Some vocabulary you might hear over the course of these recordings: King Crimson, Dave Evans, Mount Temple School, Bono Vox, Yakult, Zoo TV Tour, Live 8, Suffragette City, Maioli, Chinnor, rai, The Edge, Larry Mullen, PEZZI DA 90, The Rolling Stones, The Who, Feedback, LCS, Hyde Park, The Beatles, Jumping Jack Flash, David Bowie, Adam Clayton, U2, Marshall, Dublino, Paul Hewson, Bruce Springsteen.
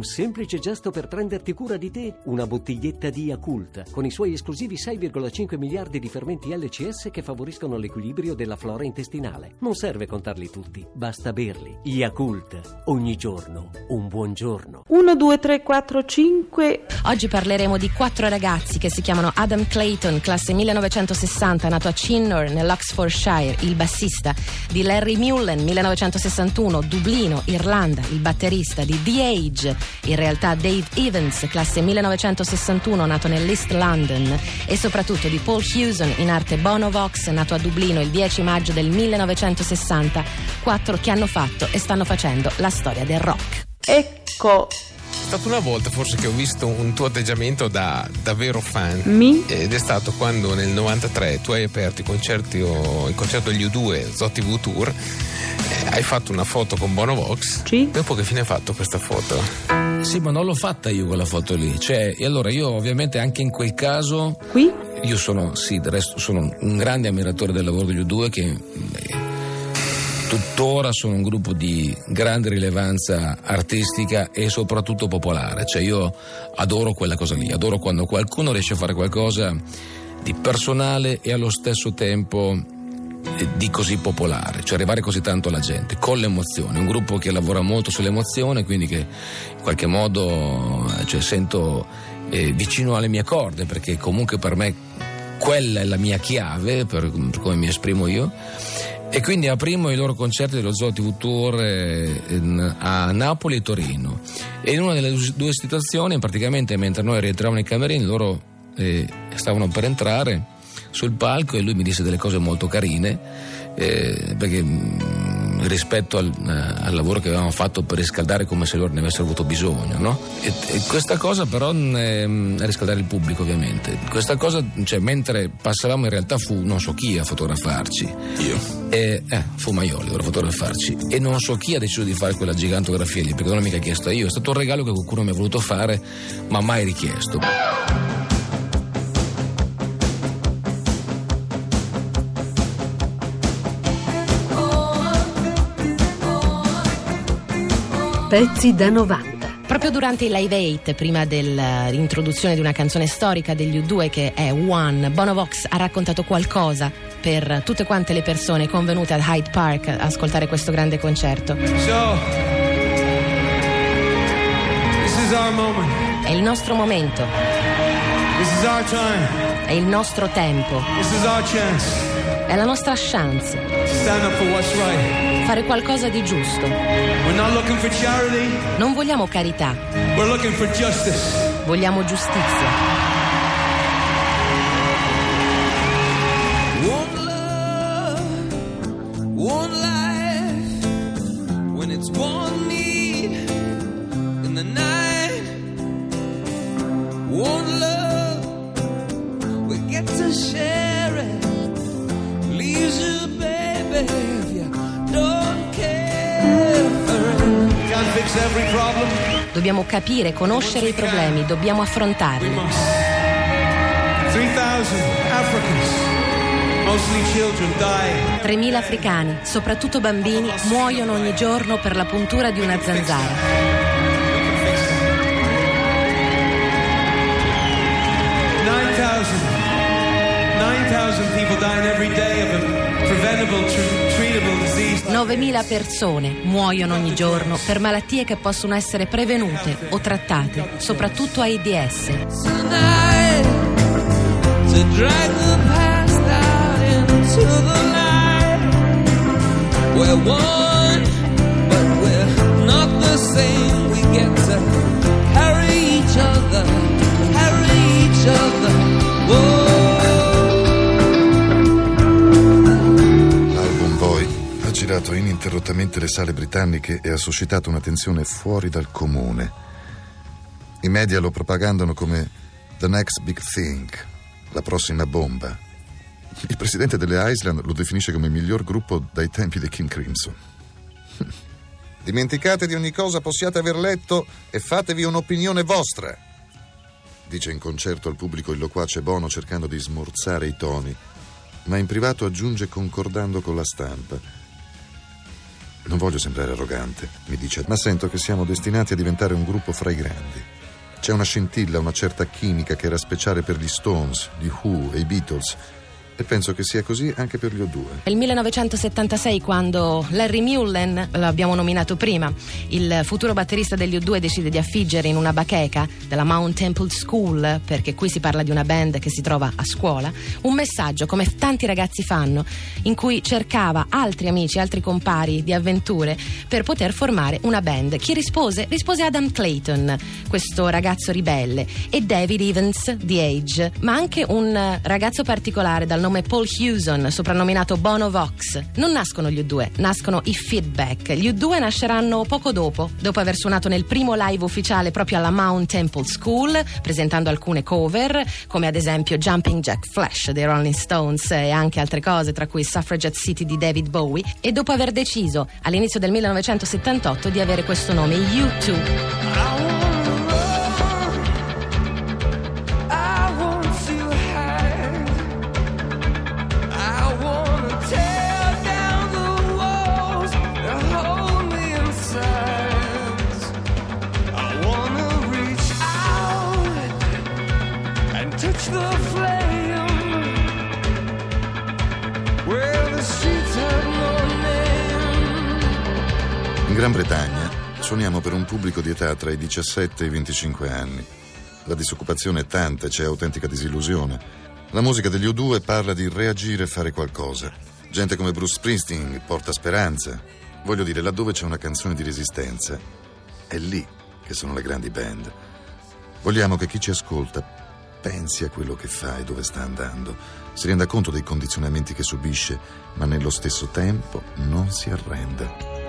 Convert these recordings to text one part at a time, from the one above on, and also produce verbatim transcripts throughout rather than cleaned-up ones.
un semplice gesto per prenderti cura di te, una bottiglietta di Yakult, con i suoi esclusivi sei virgola cinque miliardi di fermenti L C S che favoriscono l'equilibrio della flora intestinale. Non serve contarli tutti, basta berli. Yakult, ogni giorno, un buon giorno. uno, due, tre, quattro, cinque. Oggi parleremo di quattro ragazzi che si chiamano Adam Clayton, classe millenovecentosessanta, nato a Chinnor, nell'Oxfordshire, il bassista di Larry Mullen, millenovecentosessantuno, Dublino, Irlanda, il batterista di The Edge, in realtà Dave Evans, classe millenovecentosessantuno, nato nell'East London, e soprattutto di Paul Hewson, in arte Bono Vox, nato a Dublino il dieci maggio del millenovecentosessanta, quattro che hanno fatto e stanno facendo la storia del rock. Ecco. È stata una volta forse che ho visto un tuo atteggiamento da davvero fan Mi? ed è stato quando nel novantatré tu hai aperto il concerto, il concerto degli U due, Zoo T V Tour, eh, hai fatto una foto con Bono Vox. Sì. Dopo che fine hai fatto questa foto? Sì, ma non l'ho fatta io quella foto lì, cioè, e allora io ovviamente anche in quel caso qui? Io sono, sì, del resto sono un grande ammiratore del lavoro degli U due che... Eh, tuttora sono un gruppo di grande rilevanza artistica e soprattutto popolare, cioè io adoro quella cosa lì, adoro quando qualcuno riesce a fare qualcosa di personale e allo stesso tempo di così popolare, cioè arrivare così tanto alla gente, con l'emozione, un gruppo che lavora molto sull'emozione, quindi che in qualche modo, cioè, sento eh, vicino alle mie corde, perché comunque per me quella è la mia chiave, per, per come mi esprimo io. E quindi aprimo i loro concerti dello Zoo T V Tour eh, in, a Napoli e Torino, e in una delle due situazioni praticamente mentre noi rientravamo nei camerini loro eh, stavano per entrare sul palco e lui mi disse delle cose molto carine eh, perché mh, rispetto al, eh, al lavoro che avevamo fatto per riscaldare, come se loro ne avessero avuto bisogno, no? E, e questa cosa però eh, riscaldare il pubblico ovviamente, questa cosa, cioè mentre passavamo in realtà fu non so chi a fotografarci. Io. E, eh, fu Maioli a fotografarci e non so chi ha deciso di fare quella gigantografia lì, perché non l'ho mica chiesta io, è stato un regalo che qualcuno mi ha voluto fare ma mai richiesto. Pezzi da novanta. Proprio durante il Live otto, prima dell'introduzione di una canzone storica degli U due che è One, Bono Vox ha raccontato qualcosa per tutte quante le persone convenute ad Hyde Park ad ascoltare questo grande concerto. So, this is our moment. È il nostro momento. This is our time. È il nostro tempo. This is our chance. È la nostra chance. Stand up for what's right. Fare qualcosa di giusto. We're not looking for charity. Non vogliamo carità. We're looking for justice. Vogliamo giustizia. One love, one life. When it's one need in the night. One love, we get to share it. Leaves you, baby. Dobbiamo capire, conoscere i problemi, dobbiamo affrontarli. tremila africani, soprattutto bambini, muoiono ogni giorno per la puntura di una zanzara. nine thousand people dying every day of a preventable, treatable disease. novemila persone muoiono ogni giorno per malattie che possono essere prevenute o trattate, soprattutto AIDS. Ha girato ininterrottamente le sale britanniche e ha suscitato un'attenzione fuori dal comune. I media lo propagandano come The Next Big Thing, la prossima bomba. Il presidente delle Island lo definisce come il miglior gruppo dai tempi dei King Crimson. Dimenticate di ogni cosa possiate aver letto e fatevi un'opinione vostra, dice in concerto al pubblico il loquace Bono, cercando di smorzare i toni, ma in privato aggiunge concordando con la stampa. Non voglio sembrare arrogante, mi dice, ma sento che siamo destinati a diventare un gruppo fra i grandi. C'è una scintilla, una certa chimica che era speciale per gli Stones, gli Who e i Beatles, e penso che sia così anche per gli U due. Nel millenovecentosettantasei, quando Larry Mullen, l'abbiamo nominato prima, il futuro batterista degli U due, decide di affiggere in una bacheca della Mount Temple School, perché qui si parla di una band che si trova a scuola, un messaggio, come tanti ragazzi fanno, in cui cercava altri amici, altri compari di avventure per poter formare una band. Chi rispose? Rispose Adam Clayton, questo ragazzo ribelle, e David Evans, The Edge, ma anche un ragazzo particolare dal nome Paul Hewson, soprannominato Bono Vox. Non nascono gli U due, nascono i Feedback. Gli U due nasceranno poco dopo, dopo aver suonato nel primo live ufficiale proprio alla Mount Temple School, presentando alcune cover, come ad esempio Jumping Jack Flash dei Rolling Stones e anche altre cose, tra cui Suffragette City di David Bowie, e dopo aver deciso all'inizio del millenovecentosettantotto di avere questo nome, U due. In Gran Bretagna suoniamo per un pubblico di età tra i diciassette e i venticinque anni. La disoccupazione è tanta, c'è autentica disillusione. La musica degli U due parla di reagire e fare qualcosa. Gente come Bruce Springsteen porta speranza. Voglio dire, laddove c'è una canzone di resistenza, è lì che sono le grandi band. Vogliamo che chi ci ascolta pensi a quello che fa e dove sta andando, si renda conto dei condizionamenti che subisce, ma nello stesso tempo non si arrenda.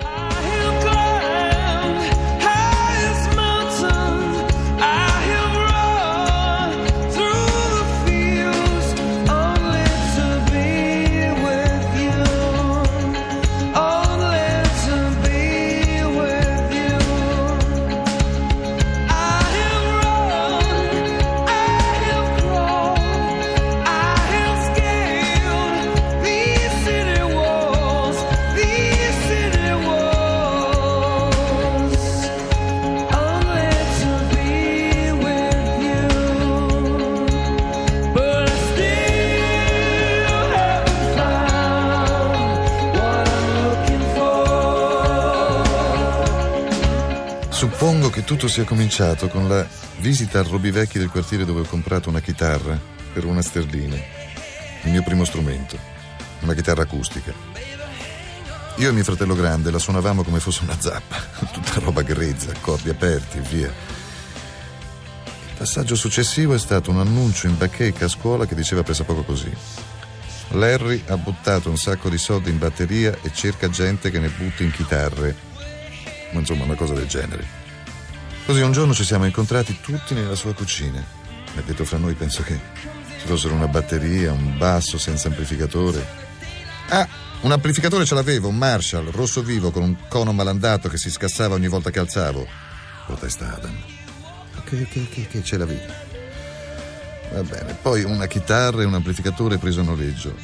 Suppongo che tutto sia cominciato con la visita a Robivecchi del quartiere dove ho comprato una chitarra per una sterlina, il mio primo strumento, una chitarra acustica. Io e mio fratello grande la suonavamo come fosse una zappa, tutta roba grezza, accordi aperti e via. Il passaggio successivo è stato un annuncio in bacheca a scuola che diceva pressappoco così: Larry ha buttato un sacco di soldi in batteria e cerca gente che ne butti in chitarre. Ma insomma, una cosa del genere. Così un giorno ci siamo incontrati tutti nella sua cucina. E detto fra noi, penso che ci fossero una batteria, un basso senza amplificatore. Ah, un amplificatore ce l'avevo, un Marshall, rosso vivo, con un cono malandato che si scassava ogni volta che alzavo. Protesta Adam. Ok, ok, ok, ok, ce l'avevo. Va bene, poi una chitarra e un amplificatore preso a noleggio.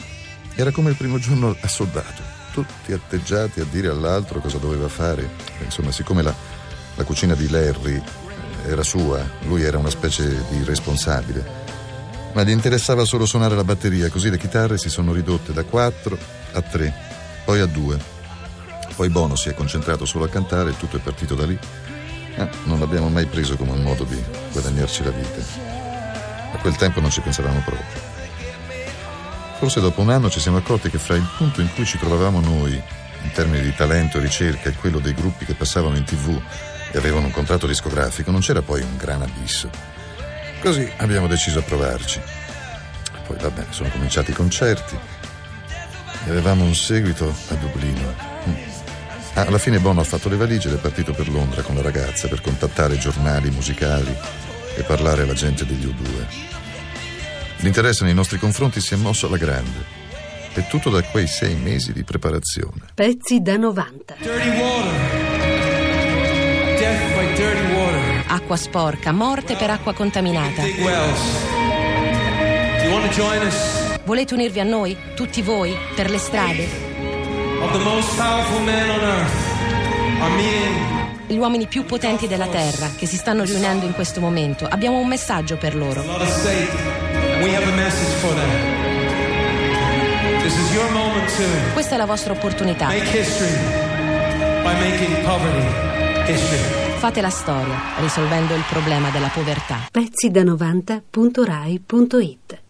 Era come il primo giorno a soldato. Tutti atteggiati a dire all'altro cosa doveva fare. Insomma, siccome la, la cucina di Larry era sua, lui era una specie di responsabile, ma gli interessava solo suonare la batteria, così le chitarre si sono ridotte da quattro a tre, poi a due. Poi Bono si è concentrato solo a cantare e tutto è partito da lì. Eh, non l'abbiamo mai preso come un modo di guadagnarci la vita. A quel tempo non ci pensavamo proprio. Forse dopo un anno ci siamo accorti che fra il punto in cui ci trovavamo noi, in termini di talento e ricerca, e quello dei gruppi che passavano in tivù e avevano un contratto discografico, non c'era poi un gran abisso. Così abbiamo deciso a provarci. Poi, vabbè, sono cominciati i concerti e avevamo un seguito a Dublino. Ah, alla fine Bono ha fatto le valigie ed è partito per Londra con la ragazza per contattare giornali musicali e parlare alla gente degli U due. L'interesse nei nostri confronti si è mosso alla grande. È tutto da quei sei mesi di preparazione. Pezzi da novanta. Dirty water. Death by dirty water. Acqua sporca, morte per acqua contaminata. Big wells. Do you want to join us? Volete unirvi a noi, tutti voi, per le strade? of the most powerful men on earth are meeting. Gli uomini più potenti della Terra che si stanno riunendo in questo momento. Abbiamo un messaggio per loro. Questa è la vostra opportunità. Fate la storia risolvendo il problema della povertà. Pezzi da novanta punto rai punto it